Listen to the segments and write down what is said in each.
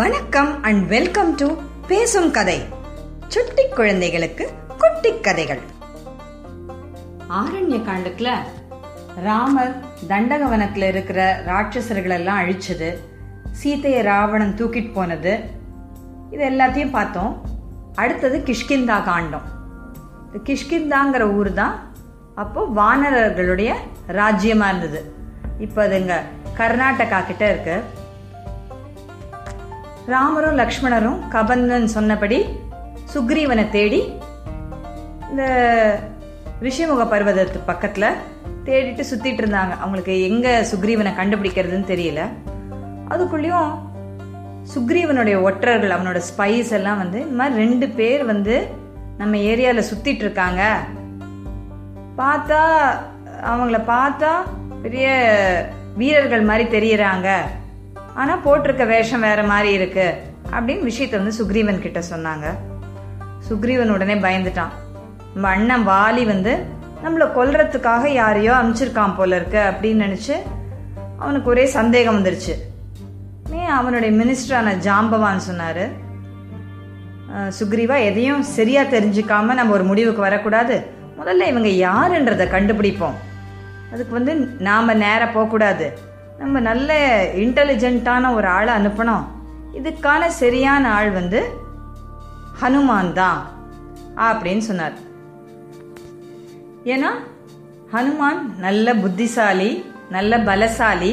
வணக்கம் and welcome to பேசும் கதை. சுட்டி குழந்தைகளுக்கு குட்டி கதைகள். ஆரண்ய காண்டுக்குல ராமர் தண்டகவனத்துல இருக்கிற ராட்சசர்கள் எல்லாம் அழிச்சது, சீதையை ராவணன் தூக்கிட்டு போனது, இது எல்லாத்தையும் பார்த்தோம். அடுத்தது கிஷ்கிந்தா காண்டம். இந்த கிஷ்கிந்தாங்கிற ஊர் தான் அப்போ வானரர்களுடைய ராஜ்யமா இருந்தது. இப்போ அதுங்க கர்நாடகா கிட்ட இருக்கு. ராமரும் லக்ஷ்மணரும் கபந்தன் சொன்னபடி சுக்ரீவனை தேடி இந்த ரிஷிமுக பர்வதத்து பக்கத்தில் தேடிட்டு சுத்திட்டு இருந்தாங்க. அவங்களுக்கு எங்க சுக்ரீவனை கண்டுபிடிக்கிறதுன்னு தெரியல. அதுக்குள்ளேயும் சுக்ரீவனுடைய ஒற்றர்கள், அவனோட ஸ்பைஸ் எல்லாம் வந்து இந்த மாதிரி 2 பேர் வந்து நம்ம ஏரியாவில் சுத்திட்டு இருக்காங்க, பார்த்தா அவங்கள பார்த்தா பெரிய வீரர்கள் மாதிரி தெரியறாங்க, ஆனா போட்டிருக்க வேஷம் வேற மாதிரி இருக்கு அப்படின்னு விஷயத்தை வந்து சுக்ரீவன் கிட்ட சொன்னாங்க. சுக்ரீவன் உடனே பயந்துட்டான். நம்ம அண்ணன் வாலி வந்து நம்மளை கொல்றதுக்காக யாரையோ அனுப்பிச்சிருக்கான் போல இருக்கு அப்படின்னு நினைச்சு அவனுக்கு ஒரே சந்தேகம் வந்துருச்சு. அவனுடைய மினிஸ்டரான ஜாம்பவான் சொன்னாரு, சுக்ரீவா, எதையும் சரியா தெரிஞ்சுக்காம நம்ம ஒரு முடிவுக்கு வரக்கூடாது. முதல்ல இவங்க யாருன்றத கண்டுபிடிப்போம். அதுக்கு வந்து நாம நேர போகக்கூடாது. நம்ம நல்ல இன்டெலிஜென்ட்டான ஒரு ஆளை அனுப்பணும். இதுக்கான சரியான ஆள் வந்து ஹனுமான் தான் அப்படின்னு சொன்னார். ஏன்னா ஹனுமான் நல்ல புத்திசாலி, நல்ல பலசாலி.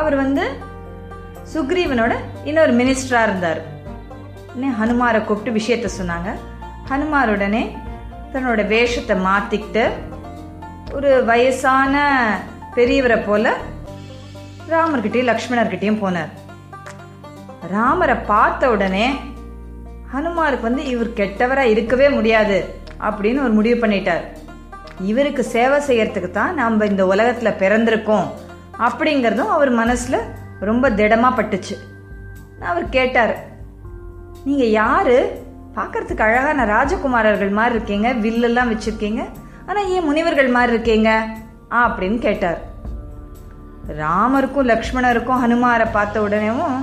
அவர் வந்து சுக்ரீவனோட இன்னொரு மினிஸ்டரா இருந்தார். ஹனுமாரை கூப்பிட்டு விஷயத்த சொன்னாங்க. ஹனுமாருடனே தன்னோட வேஷத்தை மாத்திக்கிட்டு ஒரு வயசான பெரியவரை போல ராமர்கிட்டையும் லக்ஷ்மணர்கிட்டையும் போனார். ராமரை பார்த்த உடனே ஹனுமாருக்கு வந்து இவர் கெட்டவரா இருக்கவே முடியாது அப்படின்னு ஒரு முடிவு பண்ணிட்டார். இவருக்கு சேவை செய்யறதுக்கு தான் நாம் இந்த உலகத்துல பிறந்திருக்கோம் அப்படிங்கிறதும் அவர் மனசுல ரொம்ப திடமா பட்டுச்சு. அவர் கேட்டார், நீங்க யாரு? பார்க்கறதுக்கு அழகான ராஜகுமாரர்கள் மாதிரி இருக்கீங்க, வில்லெல்லாம் வச்சிருக்கீங்க, ஆனா ஏன் முனிவர்கள் மாதிரி இருக்கீங்க அப்படின்னு கேட்டார். ராமருக்கும் லக்ஷ்மணருக்கும் ஹனுமாரை பார்த்த உடனேவும்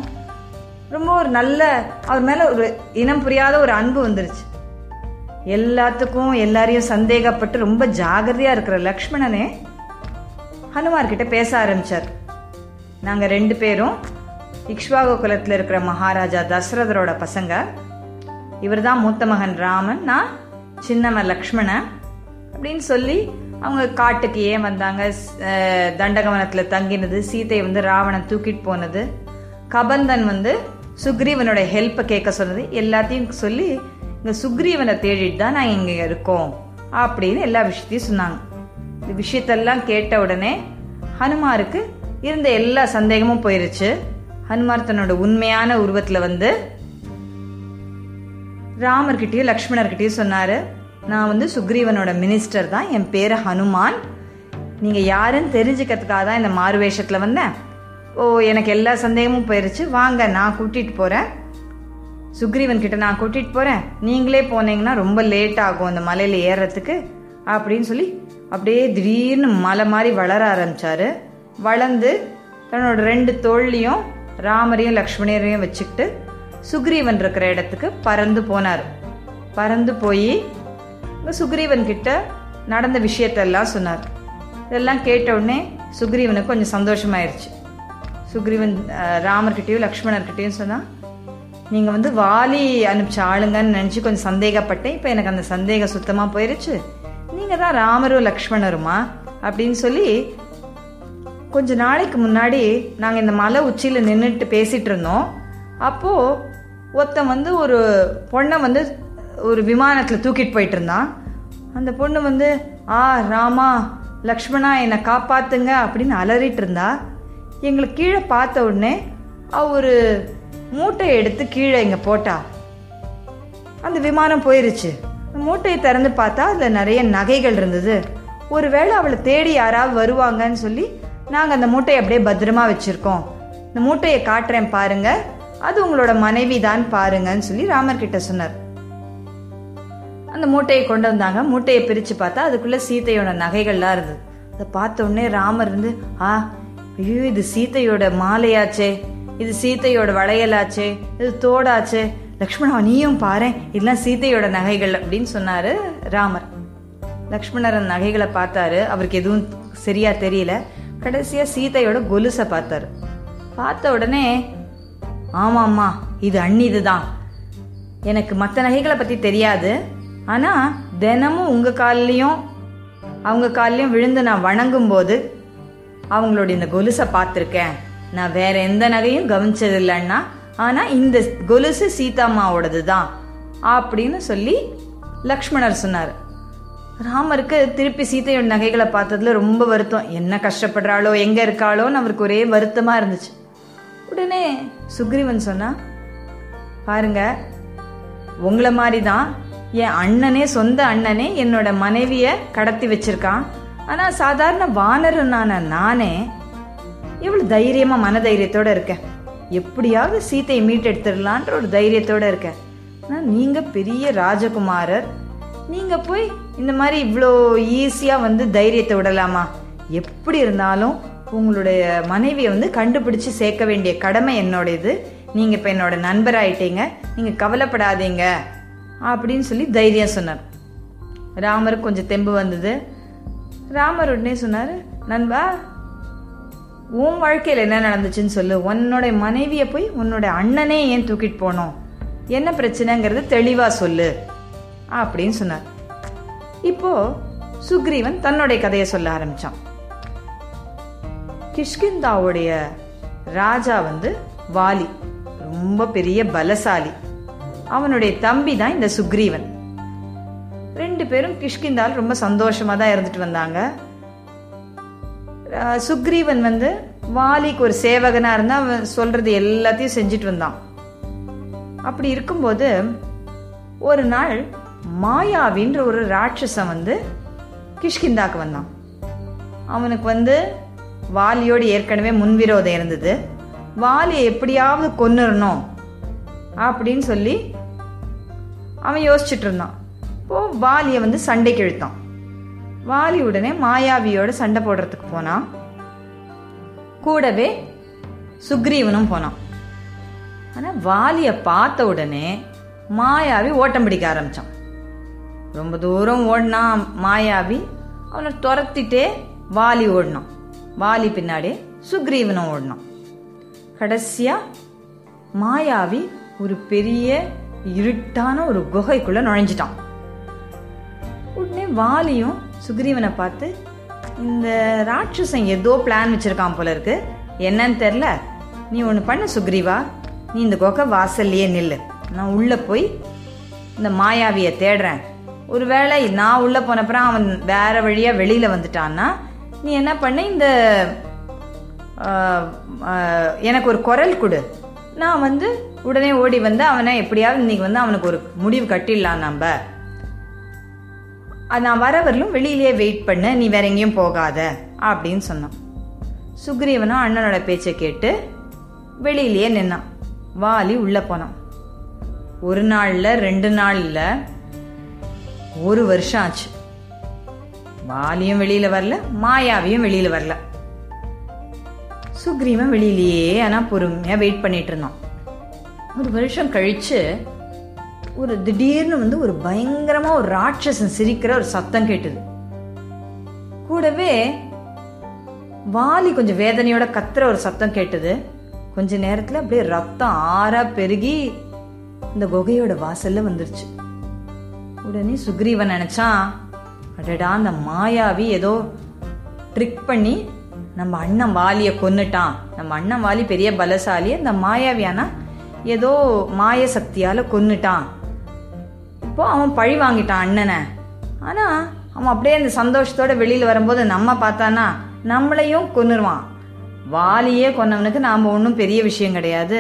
ரொம்ப ஒரு நல்ல, அவர் மேல ஒரு இனம் புரியாத ஒரு அன்பு வந்துருச்சு. எல்லாத்துக்கும் எல்லாரையும் சந்தேகப்பட்டு ரொம்ப ஜாகிரதையா இருக்கிற லக்ஷ்மணனே ஹனுமார்கிட்ட பேச ஆரம்பிச்சார். நாங்க 2 பேரும் இக்ஷ்வாகு குலத்தில் இருக்கிற மகாராஜா தசரதரோட பசங்க. இவர் தான் மூத்த மகன் ராமன், நான் சின்னவன் லக்ஷ்மணன் அப்படின்னு சொல்லி அவங்க காட்டுக்கு ஏன் வந்தாங்க, தண்டகவனத்தில் தங்கினது, சீதையை வந்து ராவணன் தூக்கிட்டு போனது, கபந்தன் வந்து சுக்ரீவனோட ஹெல்ப்பை கேட்க சொன்னது, எல்லாத்தையும் சொல்லி இந்த சுக்ரீவனை தேடிட்டு தான் நாங்கள் இங்கே இருக்கோம் அப்படின்னு எல்லா விஷயத்தையும் சொன்னாங்க. இந்த விஷயத்தெல்லாம் கேட்ட உடனே ஹனுமாருக்கு இருந்த எல்லா சந்தேகமும் போயிருச்சு. ஹனுமார் தன்னோட உண்மையான உருவத்தில் வந்து ராமர்கிட்டையும் லக்ஷ்மணர்கிட்டையும் சொன்னாரு, நான் வந்து சுக்ரீவனோட மினிஸ்டர் தான், என் பேர் ஹனுமான், நீங்கள் யாருன்னு தெரிஞ்சுக்கிறதுக்காக தான் இந்த மாறுவேஷத்தில் வந்தேன். ஓ, எனக்கு எல்லா சந்தேகமும் போயிடுச்சு, வாங்க நான் கூட்டிகிட்டு போகிறேன், சுக்ரீவன் கிட்ட நான் கூட்டிகிட்டு போகிறேன், நீங்களே போனீங்கன்னா ரொம்ப லேட் ஆகும் அந்த மலையில் ஏறுறதுக்கு அப்படின்னு சொல்லி அப்படியே திடீர்னு மலை மாதிரி வளர ஆரம்பித்தார். வளர்ந்து தன்னோட 2 தோள்லையும் ராமரையும் லக்ஷ்மணரையும் வச்சுக்கிட்டு சுக்ரீவன் இருக்கிற இடத்துக்கு பறந்து போனார். பறந்து போய் சுக்ரீவன் கிட்ட நடந்த விஷயத்தெல்லாம் சொன்னார். இதெல்லாம் கேட்ட உடனே சுக்ரீவனுக்கு கொஞ்சம் சந்தோஷமாயிருச்சு. சுக்ரீவன் ராமர்கிட்டையும் லக்ஷ்மணர்கிட்டையும் சொன்னா, நீங்கள் வந்து வாலி அனுப்பிச்ச ஆளுங்கன்னு நினச்சி கொஞ்சம் சந்தேகப்பட்டேன், இப்போ எனக்கு அந்த சந்தேகம் சுத்தமாக போயிருச்சு, நீங்கள் தான் ராமரும் லக்ஷ்மணருமா அப்படின்னு சொல்லி கொஞ்ச நாளைக்கு முன்னாடி நாங்கள் இந்த மலை உச்சியில் நின்றுட்டு பேசிகிட்டு இருந்தோம். அப்போது ஒருத்தன் வந்து ஒரு பொண்ணை வந்து ஒரு விமானத்தில் தூக்கிட்டு போயிட்டு இருந்தான். அந்த பொண்ணு வந்து ராமா லக்ஷ்மணா என்னை காப்பாத்துங்க அப்படின்னு அலறிட்டு இருந்தா. எங்களை கீழே பார்த்த உடனே ஒரு மூட்டையை எடுத்து கீழே இங்கே போட்டா. அந்த விமானம் போயிருச்சு. மூட்டையை திறந்து பார்த்தா அதில் நிறைய நகைகள் இருந்தது. ஒருவேளை அவளை தேடி யாராவது வருவாங்கன்னு சொல்லி நாங்கள் அந்த மூட்டையை அப்படியே பத்திரமா வச்சுருக்கோம். இந்த மூட்டையை காட்டுறேன் பாருங்க, அது உங்களோட மனைவி தான் பாருங்கன்னு சொல்லி ராமர்கிட்ட சொன்னார். அந்த மூட்டையை கொண்டு வந்தாங்க. மூட்டையை பிரித்து பார்த்தா அதுக்குள்ளே சீதையோட நகைகள்லாம் இருந்தது. அதை பார்த்த உடனே ராமர் வந்து ஐயோ, இது சீதையோட மாலையாச்சே, இது சீத்தையோட வளையலாச்சே, இது தோடாச்சே, லக்ஷ்மணா நீயும் பாரு, இதெல்லாம் சீத்தையோட நகைகள் அப்படின்னு சொன்னாரு ராமர். லக்ஷ்மணர் அந்த நகைகளை பார்த்தாரு, அவருக்கு எதுவும் சரியா தெரியல. கடைசியா சீத்தையோட கொலுசை பார்த்தாரு. பார்த்த உடனே ஆமாம்மா இது அண்ணிதுதான், எனக்கு மற்ற நகைகளை பற்றி தெரியாது, ஆனால் தினமும் உங்கள் காலிலையும் அவங்க காலிலையும் விழுந்து நான் வணங்கும் போது அவங்களோட இந்த கொலுசை பார்த்துருக்கேன். நான் வேற எந்த நகையும் கவனிச்சதில்லைன்னா, ஆனால் இந்த கொலுசு சீதாம்மாவோடது தான் அப்படின்னு சொல்லி லக்ஷ்மணர் சொன்னார். ராமருக்கு திருப்பி சீதையோட நகைகளை பார்த்ததுல ரொம்ப வருத்தம். என்ன கஷ்டப்படுறாளோ, எங்கே இருக்காளோன்னு அவருக்கு ஒரே வருத்தமாக இருந்துச்சு. உடனே சுக்ரீவன் சொன்னா, பாருங்க உங்களை மாதிரி தான் என் அண்ணனே, சொந்த அண்ணனே என்னோட மனைவியை கடத்தி வச்சிருக்கான். ஆனால் சாதாரண வானரனான நானே எவ்வளோ தைரியமாக, மனதைரியத்தோடு இருக்கேன். எப்படியாவது சீத்தையை மீட்டெடுத்துடலான்ற ஒரு தைரியத்தோடு இருக்கேன். ஆனால் நீங்கள் பெரிய ராஜகுமாரர், நீங்கள் போய் இந்த மாதிரி இவ்வளோ ஈஸியாக வந்து தைரியத்தை விடலாமா? எப்படி இருந்தாலும் உங்களுடைய மனைவியை வந்து கண்டுபிடிச்சு சேர்க்க வேண்டிய கடமை என்னோடது. நீங்கள் இப்போ என்னோட நண்பராயிட்டீங்க, நீங்கள் கவலைப்படாதீங்க அப்படின்னு சொல்லி தைரியம் சொன்னார். ராமருக்கு கொஞ்சம் தெம்பு வந்தது. ராமர் உடனே சொன்னார், நண்பா உன் வாழ்க்கையில் என்ன நடந்துச்சுன்னு சொல்லு, உன்னோட மனைவியை போய் உன்னோட அண்ணனே ஏன் தூக்கிட்டு போனோம், என்ன பிரச்சனைங்கிறது தெளிவாக சொல்லு அப்படின்னு சொன்னார். இப்போ சுக்ரீவன் தன்னுடைய கதையை சொல்ல ஆரம்பிச்சான். கிஷ்கிந்தாவுடைய ராஜா வந்து வாலி, ரொம்ப பெரிய பலசாலி. அவனுடைய தம்பி தான் இந்த சுக்ரீவன். ரெண்டு பேரும் கிஷ்கிந்தால் ரொம்ப சந்தோஷமா தான் இருந்துட்டு வந்தாங்க. சுக்ரீவன் வந்து வாலிக்கு ஒரு சேவகனா இருந்தா அவன் சொல்றது எல்லாத்தையும் செஞ்சுட்டு வந்தான். அப்படி இருக்கும்போது ஒரு நாள் மாயாவின்ற ஒரு ராட்சசன் வந்து கிஷ்கிந்தாக்கு வந்தான். அவனுக்கு வந்து வாலியோடு ஏற்கனவே முன்விரோதம் இருந்தது. வாலியை எப்படியாவது கொன்னுடணும் அப்படின்னு சொல்லி அவன் யோசிச்சுட்டு இருந்தான். இப்போது வாலியை வந்து சண்டைக்கு இழுத்தான். வாலி உடனே மாயாவியோட சண்டை போடுறதுக்கு போனான். கூடவே சுக்ரீவனும் போனான். ஆனால் வாலியை பார்த்த உடனே மாயாவி ஓட்டம் பிடிக்க ஆரம்பித்தான். ரொம்ப தூரம் ஓடினா மாயாவி, அவனை துரத்திட்டே வாலி ஓடினான். வாலி பின்னாடி சுக்ரீவனும் ஓடினான். கடைசியாக மாயாவி ஒரு பெரிய இருட்டான ஒரு குகைக்குள்ளே நுழைஞ்சிட்டான். உடனே வாலியும் சுக்ரீவனை பார்த்து, இந்த ராட்சசன் ஏதோ பிளான் வச்சுருக்கான் போல இருக்கு, என்னன்னு தெரில, நீ ஒன்று பண்ண சுக்ரீவா, நீ இந்த குகை வாசல்லையே நில்லு, நான் உள்ளே போய் இந்த மாயாவியை தேடுறேன். ஒருவேளை நான் உள்ளே போனப்புறம் அவன் வேற வழியாக வெளியில் வந்துட்டான்னா நீ என்ன பண்ண, இந்த எனக்கு ஒரு குரல் கொடு, நான் வந்து உடனே ஓடி வந்து அவனை எப்படியாவது இன்னைக்கு வந்து அவனுக்கு ஒரு முடிவு கட்டிடலாம். நம்ம நான் வர வரலும் வெளியிலேயே வெயிட் பண்ண, நீ வேற எங்கேயும் போகாத அப்படின்னு சொன்னான். சுக்ரீவனும் அண்ணனோட பேச்சை கேட்டு வெளியிலேயே நின்னான். வாலி உள்ளே போனான். ஒரு நாளில் ரெண்டு நாளில் ஒரு வருஷம் ஆச்சு. வாலியும் வெளியில் வரல, மாயாவியும் வெளியில் வரல. சுக்ரீவன் வெளியிலேயே ஆனால் பொறுமையாக வெயிட் பண்ணிட்டு இருந்தான். ஒரு வருஷம் கழித்து ஒரு திடீர்னு வந்து ஒரு பயங்கரமாக ஒரு ராட்சசன் சிரிக்கிற ஒரு சத்தம் கேட்டுது. கூடவே வாலி கொஞ்சம் வேதனையோட கத்துற ஒரு சத்தம் கேட்டுது. கொஞ்ச நேரத்தில் அப்படியே ரத்தம் ஆறா பெருகி இந்த குகையோட வாசல்ல வந்துருச்சு. உடனே சுக்ரீவன் நினைச்சான், அடடா அந்த மாயாவி ஏதோ ட்ரிக் பண்ணி நம்ம அண்ணன் வாலியை கொன்னுட்டான், நம்ம அண்ணன் வாலி பெரிய பலசாலி, அந்த மாயாவியானா ஏதோ மாய சக்தியால கொன்னுட்டான், இப்போ அவன் பழி வாங்கிட்டான் அண்ணனை. ஆனா அவன் அப்படியே அந்த சந்தோஷத்தோட வெளியில் வரும்போது நம்ம பார்த்தானா நம்மளையும் கொன்னுருவான், வாலியே கொன்னவனுக்கு நாம ஒன்றும் பெரிய விஷயம் கிடையாது,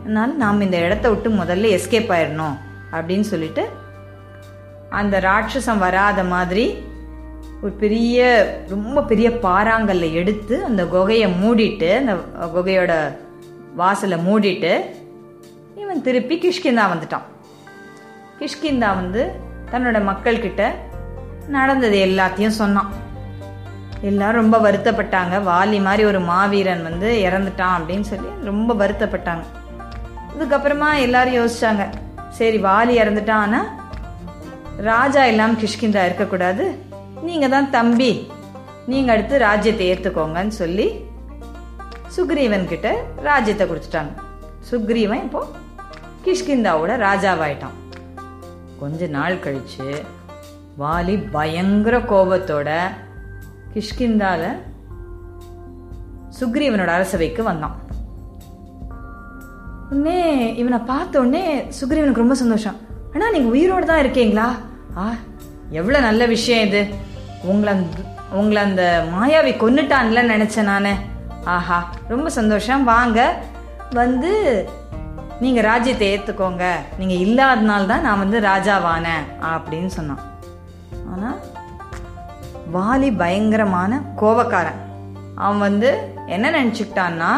அதனால நாம் இந்த இடத்த விட்டு முதல்ல எஸ்கேப் ஆயிடணும் அப்படின்னு சொல்லிட்டு அந்த ராட்சசம் வராத மாதிரி ஒரு பெரிய ரொம்ப பெரிய பாறாங்கல்ல எடுத்து அந்த குகையை மூடிட்டு, அந்த குகையோட வாசலை மூடிட்டு இவன் திருப்பி கிஷ்கிந்தா வந்துட்டான். கிஷ்கிந்தா வந்து தன்னோட மக்கள்கிட்ட நடந்தது எல்லாத்தையும் சொன்னான். எல்லாரும் ரொம்ப வருத்தப்பட்டாங்க. வாலி மாதிரி ஒரு மாவீரன் வந்து இறந்துட்டான் அப்படின்னு சொல்லி ரொம்ப வருத்தப்பட்டாங்க. அதுக்கப்புறமா எல்லாரும் யோசிச்சாங்க, சரி வாலி இறந்துட்டான், ஆனால் ராஜா இல்லாமல் கிஷ்கிந்தா இருக்கக்கூடாது, நீங்கள் தான் தம்பி, நீங்கள் அடுத்து ராஜ்யத்தை ஏற்றுக்கோங்கன்னு சொல்லி சுக்ரீவன் கிட்ட ராஜ்யத்தை கொடுத்துட்டாங்க. சுக்ரீவன் இப்போ கிஷ்கிந்தாவோட ராஜாவாயிட்டான். கொஞ்ச நாள் கழிச்சு வாலி பயங்கர கோபத்தோட கிஷ்கிந்தால சுக்ரீவனோட அரசவைக்கு வந்தான். உடனே இவனை பார்த்த உடனே சுக்ரீவனுக்கு ரொம்ப சந்தோஷம். ஆனால் நீங்கள் உயிரோடு தான் இருக்கீங்களா? எவ்வளோ நல்ல விஷயம் இது. உங்களை அந்த மாயாவை கொன்னுட்டான்ல நினச்சேன் நான். ஆஹா, ரொம்ப சந்தோஷம். வாங்க வந்து நீங்கள் ராஜ்யத்தை ஏற்றுக்கோங்க, நீங்கள் இல்லாதனால்தான் நான் வந்து ராஜாவானேன் அப்படின்னு சொன்னான். ஆனால் வாலி பயங்கரமான கோபக்காரன். அவன் வந்து என்ன நினச்சிக்கிட்டான்னா,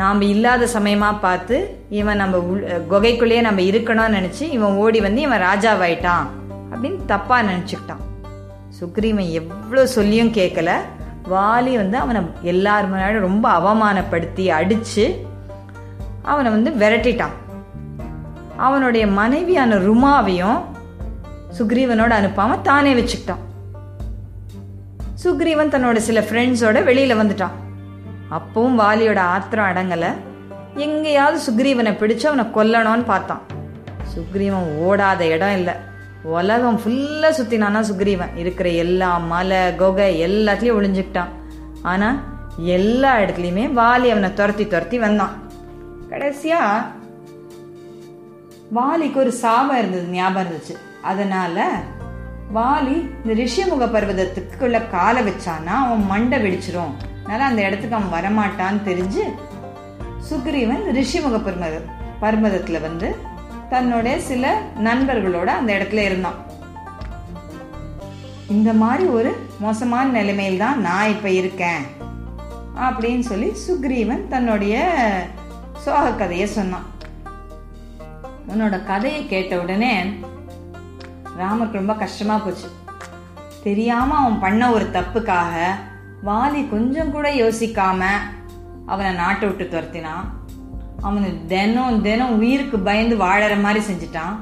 நாம் இல்லாத சமயமாக பார்த்து இவன் நம்ம குகைக்குள்ளேயே நம்ம இருக்கணும்னு நினச்சி இவன் ஓடி வந்து இவன் ராஜாவாயிட்டான் அப்படின்னு தப்பாக நினச்சிக்கிட்டான். சுக்ரீவன் எவ்வளோ சொல்லியும் கேட்கல. வாலி வந்து அவனை எல்லார் முன்னாடியும் ரொம்ப அவமானப்படுத்தி அடித்து அவனை வந்து விரட்டிட்டான். அவனுடைய மனைவியான ருமாவையும் சுக்ரீவனோட அனுப்பாம தானே வச்சுக்கிட்டான். சுக்ரீவன் தன்னோட சில ஃப்ரெண்ட்ஸோட வெளியில் வந்துட்டான். அப்பவும் வாலியோட ஆத்திரம் அடங்கலை. எங்கேயாவது சுக்ரீவனை பிடிச்சு அவனை கொல்லணும்னு பார்த்தான். சுக்ரீவன் ஓடாத இடம் இல்லை. உலகம் ஃபுல்லாக சுற்றினானா சுக்ரீவன். இருக்கிற எல்லா மலை குகை எல்லாத்துலேயும் ஒளிஞ்சுக்கிட்டான். ஆனால் எல்லா இடத்துலையுமே வாலி அவனை துரத்தி துரத்தி வந்தான். கடைசியாக வாலிக்கு ஒரு சாபம் இருந்தது, ஞாபகம் இருந்துச்சு. அதனால் வாலி இந்த ரிஷிமுக பர்வதத்துக்குள்ள காலை வச்சான்னா அவன் மண்டை வெடிச்சிடும், அதனால் அந்த இடத்துக்கு அவன் வரமாட்டான்னு தெரிஞ்சு சுக்ரீவன் ரிஷிமுக பர்வதத்தில் வந்து தன்னோட சில நண்பர்களோட அந்த இடத்துல இருந்தான். இந்த மாதிரி ஒரு மோசமான நிலைமையில் தான் நான் இப்போ இருக்கேன் அப்படின்னு சொல்லி சுக்ரீவன் தன்னுடைய சோக கதையை சொன்னான். உன்னோட கதையை கேட்ட உடனே ராமருக்கு ரொம்ப கஷ்டமாக போச்சு. தெரியாமல் அவன் பண்ண ஒரு தப்புக்காக வாலி கொஞ்சம் கூட யோசிக்காம அவனை நாட்டை விட்டு துரத்தினான். அவனை தினம் தினம் உயிருக்கு பயந்து வாழற மாதிரி செஞ்சிட்டான்.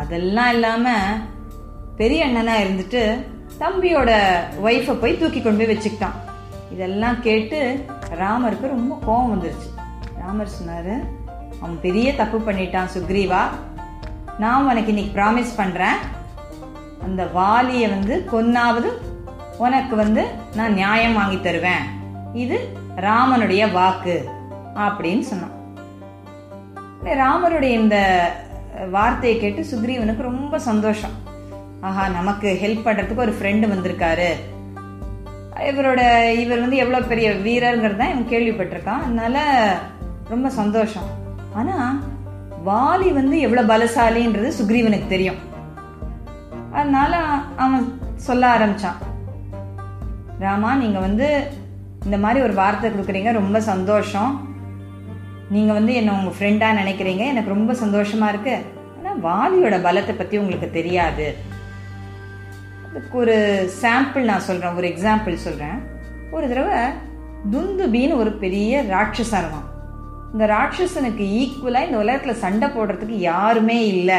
அதெல்லாம் இல்லாமல் பெரிய அண்ணனாக இருந்துட்டு தம்பியோட ஒய்ஃபை போய் தூக்கி கொண்டு போய் வச்சுக்கிட்டான். இதெல்லாம் கேட்டு ராமருக்கு ரொம்ப கோபம் வந்துருச்சு. ராமர் சொன்னார், அவன் பெரிய தப்பு பண்ணிட்டான் சுக்ரீவா, நான் உனக்கு இன்னைக்கு ப்ராமிஸ் பண்ணுறேன், அந்த வாலியை வந்து கொன்னாவது உனக்கு வந்து நான் நியாயம் வாங்கி தருவேன், இது ராமனுடைய வாக்கு அப்படின்னு சொன்னான். ராமருடைய இந்த வார்த்தையை கேட்டு சுக்ரீவனுக்கு ரொம்ப சந்தோஷம். ஆஹா, நமக்கு ஹெல்ப் பண்ணுறதுக்கு ஒரு ஃப்ரெண்டு வந்திருக்காரு, இவர் வந்து எவ்வளோ பெரிய வீரர்ங்கிறதான் இவன் கேள்விப்பட்டிருக்கான், அதனால ரொம்ப சந்தோஷம். ஆனால் வாலி வந்து எவ்வளோ பலசாலின்றது சுக்ரீவனுக்கு தெரியும். அதனால அவன் சொல்ல ஆரம்பித்தான், ராமா நீங்கள் வந்து இந்த மாதிரி ஒரு வார்த்தை கொடுக்குறீங்க, ரொம்ப சந்தோஷம், நீங்கள் வந்து என்னை உங்கள் ஃப்ரெண்டாக நினைக்கிறீங்க, எனக்கு ரொம்ப சந்தோஷமாக இருக்குது, ஆனால் வாலியோட பலத்தை பற்றி உங்களுக்கு தெரியாது. அதுக்கு ஒரு சாம்பிள் நான் சொல்கிறேன், ஒரு எக்ஸாம்பிள் சொல்கிறேன். ஒரு தடவை துந்துபின்னு ஒரு பெரிய ராட்சசர்தான். இந்த ராட்சசனுக்கு ஈக்குவலாக இந்த உலகத்தில் சண்டை போடுறதுக்கு யாருமே இல்லை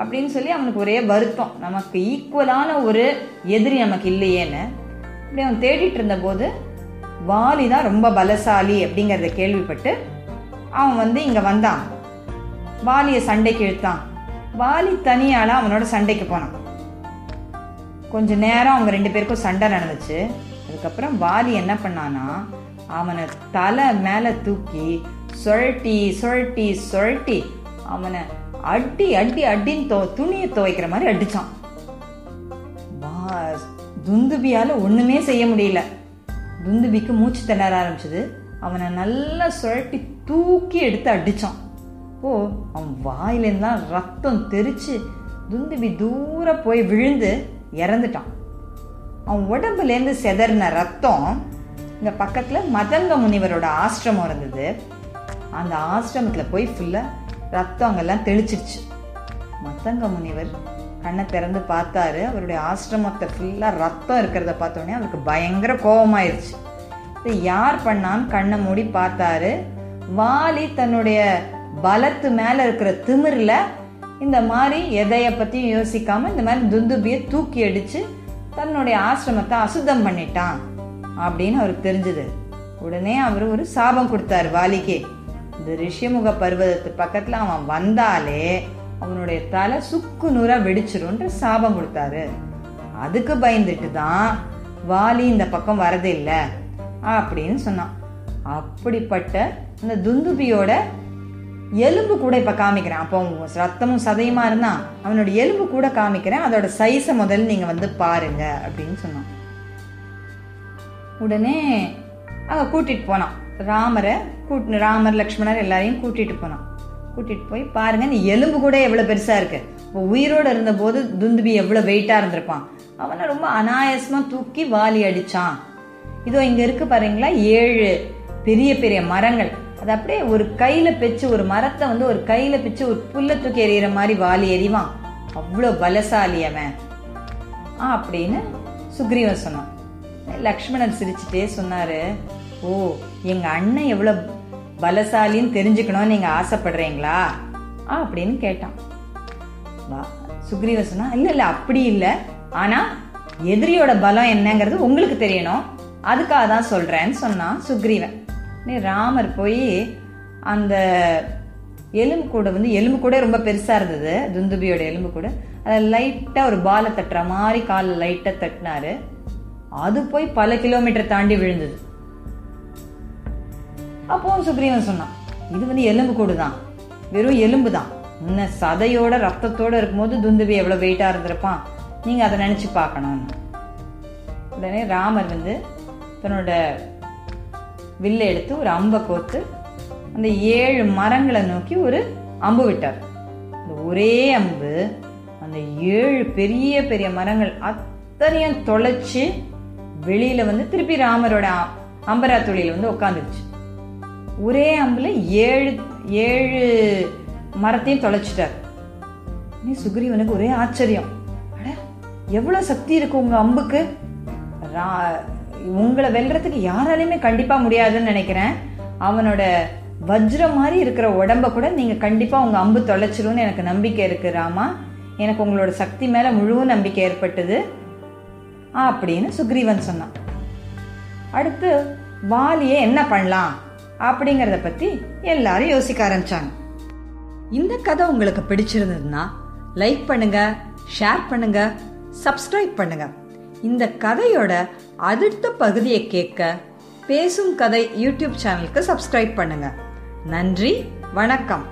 அப்படின்னு சொல்லி அவனுக்கு ஒரே வருத்தம், நமக்கு ஈக்குவலான ஒரு எதிரி நமக்கு இல்லையேன்னு. அப்படி அவன் தேடிட்டு இருந்தபோது வாலி தான் ரொம்ப பலசாலி அப்படிங்கிறத கேள்விப்பட்டு அவன் வந்து இங்கே வந்தான். வாலியை சண்டைக்கு இழுத்தான். வாலி தனியால் அவனோட சண்டைக்கு போனான். கொஞ்ச நேரம் அவங்க ரெண்டு பேருக்கும் சண்டை நடந்துச்சு. அதுக்கப்புறம் வாலி என்ன பண்ணான்னா, அவனை தலை மேலே தூக்கி சொழட்டி சொழட்டி சொழட்டி அவனை அடி அடி அடின்னு துணியை துவைக்கிற மாதிரி அடித்தான். துந்துபியால் ஒன்றுமே செய்ய முடியல. துந்துபிக்கு மூச்சு திணற ஆரம்பிச்சது. அவனை நல்லா சுழட்டி தூக்கி எடுத்து அடித்தான். அவன் வாயிலேருந்தான் ரத்தம் தெரிச்சு துந்துபி தூர போய் விழுந்து இறந்துட்டான். அவன் உடம்புலேருந்து செதறின ரத்தம் இந்த பக்கத்தில் மதங்க முனிவரோட ஆசிரமம் இருந்தது. அந்த ஆசிரமத்தில் போய் ஃபுல்லாக ரத்தம் அங்கெல்லாம் தெளிச்சிடுச்சு. மதங்க முனிவர் கண்ணை திறந்து பார்த்தாரு. அவருடைய ஆசிரமத்தை ஃபுல்லாக ரத்தம் இருக்கிறத பார்த்தோன்னே அவருக்கு பயங்கர கோபமாயிருச்சு. இது யார் பண்ணான்னு கண்ணை மூடி பார்த்தாரு. வாலி தன்னுடைய பலத்து மேலே இருக்கிற திமிரில் இந்த மாதிரி எதைய பற்றியும் யோசிக்காமல் இந்த மாதிரி துந்துபியை தூக்கி அடித்து தன்னுடைய ஆசிரமத்தை அசுத்தம் பண்ணிட்டான் அப்படின்னு அவருக்கு தெரிஞ்சுது. உடனே அவர் ஒரு சாபம் கொடுத்தாரு வாலிக்கே. இந்த ரிஷிமுக பர்வதத்து பக்கத்தில் அவன் வந்தாலே அவனுடைய தலை சுக்கு நூறாக வெடிச்சிரும்ன்ற சாபம் கொடுத்தாரு. அதுக்கு பயந்துட்டு தான் வாலி இந்த பக்கம் வரதில்லை அப்படின்னு சொன்னான். அப்படிப்பட்ட அந்த துந்துபியோட எலும்பு கூட இப்போ காமிக்கிறேன். அப்போ ரத்தமும் சதையுமா இருந்தான், அவனோட எலும்பு கூட காமிக்கிறேன், அதோட சைஸை முதல்ல நீங்கள் வந்து பாருங்க அப்படின்னு சொன்னான். உடனே அவன் கூட்டிகிட்டு போனான். ராமர் லக்ஷ்மணர் எல்லாரையும் கூட்டிகிட்டு போனான். கூட்டிகிட்டு போய் பாருங்கள், இந்த எலும்பு கூட எவ்வளோ பெருசாக இருக்குது. இப்போ உயிரோடு இருந்தபோது துந்துபி எவ்வளோ வெயிட்டாக இருந்திருப்பான். அவனை ரொம்ப அனாயாசமாக தூக்கி வாலி அடித்தான். இதோ இங்கே இருக்கு பாருங்களா 7 பெரிய பெரிய மரங்கள். அது அப்படியே ஒரு கையில் பிச்சு ஒரு மரத்தை வந்து ஒரு கையில் பிச்சு ஒரு புல்லை தூக்கி எறிகிற மாதிரி வாலி எறிவான். அவ்வளோ பலசாலி அவன் அப்படின்னு சுக்ரீவன் சொன்னான். லக்ஷ்மணன் சிரிச்சுட்டே சொன்னார், ஓ எங்கள் அண்ணன் எவ்வளோ பலசாலின்னு தெரிஞ்சுக்கணும்னு நீங்கள் ஆசைப்படுறீங்களா அப்படின்னு கேட்டான். சுக்ரீவன் சொன்னான், இல்லை இல்லை அப்படி இல்லை, ஆனால் எதிரியோட பலம் என்னங்கிறது உங்களுக்கு தெரியணும், அதுக்காக தான் சொல்கிறேன்னு சொன்னான் சுக்ரீவன். ராமர் போய் அந்த எலும்பு கூட வந்து எலும்பு கூட ரொம்ப பெருசாக இருந்தது துந்துபியோட எலும்பு கூட, அதை லைட்டாக ஒரு பாலை தட்டுற மாதிரி காலை லைட்டாக தட்டினாரு. அது போய் பல கிலோமீட்டர் தாண்டி விழுந்தது. அப்போ சுக்ரீவன் சொன்னான், இது வந்து எலும்பு கூடு தான், வெறும் எலும்பு தான், இன்னும் சதையோட ரத்தத்தோடு இருக்கும்போது துந்துபி எவ்வளோ வெயிட்டாக இருந்திருப்பான், நீங்கள் அதை நினச்சி பார்க்கணும். உடனே ராமர் வந்து தன்னோட வில்லை எடுத்து ஒரு அம்பை கோத்து அந்த 7 மரங்களை நோக்கி ஒரு அம்பு விட்டார். அந்த ஒரே அம்பு அந்த 7 பெரிய பெரிய மரங்கள் அத்தனையும் தொலைச்சி வெளியில் வந்து திருப்பி ராமரோட அம்பரா தொழில வந்து உட்காந்துருச்சு. ஒரே அம்புல 7 மரத்தையும் தொலைச்சிட்டார். சுக்ரீவனுக்கு ஒரே ஆச்சரியம், அட எவ்வளோ சக்தி இருக்கு உங்க அம்புக்கு, உங்களை வெல்றதுக்கு யாராலையுமே கண்டிப்பா முடியாதுன்னு நினைக்கிறேன், அவனோட வஜ்ரம் மாதிரி இருக்கிற உடம்ப கூட நீங்க கண்டிப்பா உங்க அம்பு தொலைச்சிரும்னு எனக்கு நம்பிக்கை இருக்கு ராமா, எனக்கு உங்களோட சக்தி மேல முழு நம்பிக்கை ஏற்பட்டது அப்படின்னு சுக்ரீவன் சொன்னான். அடுத்து வாலியை என்ன பண்ணலாம் அப்படிங்கறத பத்தி எல்லாரும் யோசிக்க ஆரம்பிச்சாங்க. இந்த கதை உங்களுக்கு பிடிச்சிருந்ததுன்னா லைக் பண்ணுங்க, ஷேர் பண்ணுங்க, சப்ஸ்கிரைப் பண்ணுங்க. இந்த கதையோட அடுத்த பகுதியை கேட்க பேசும் கதை யூடியூப் சேனலுக்கு சப்ஸ்கிரைப் பண்ணுங்க. நன்றி, வணக்கம்.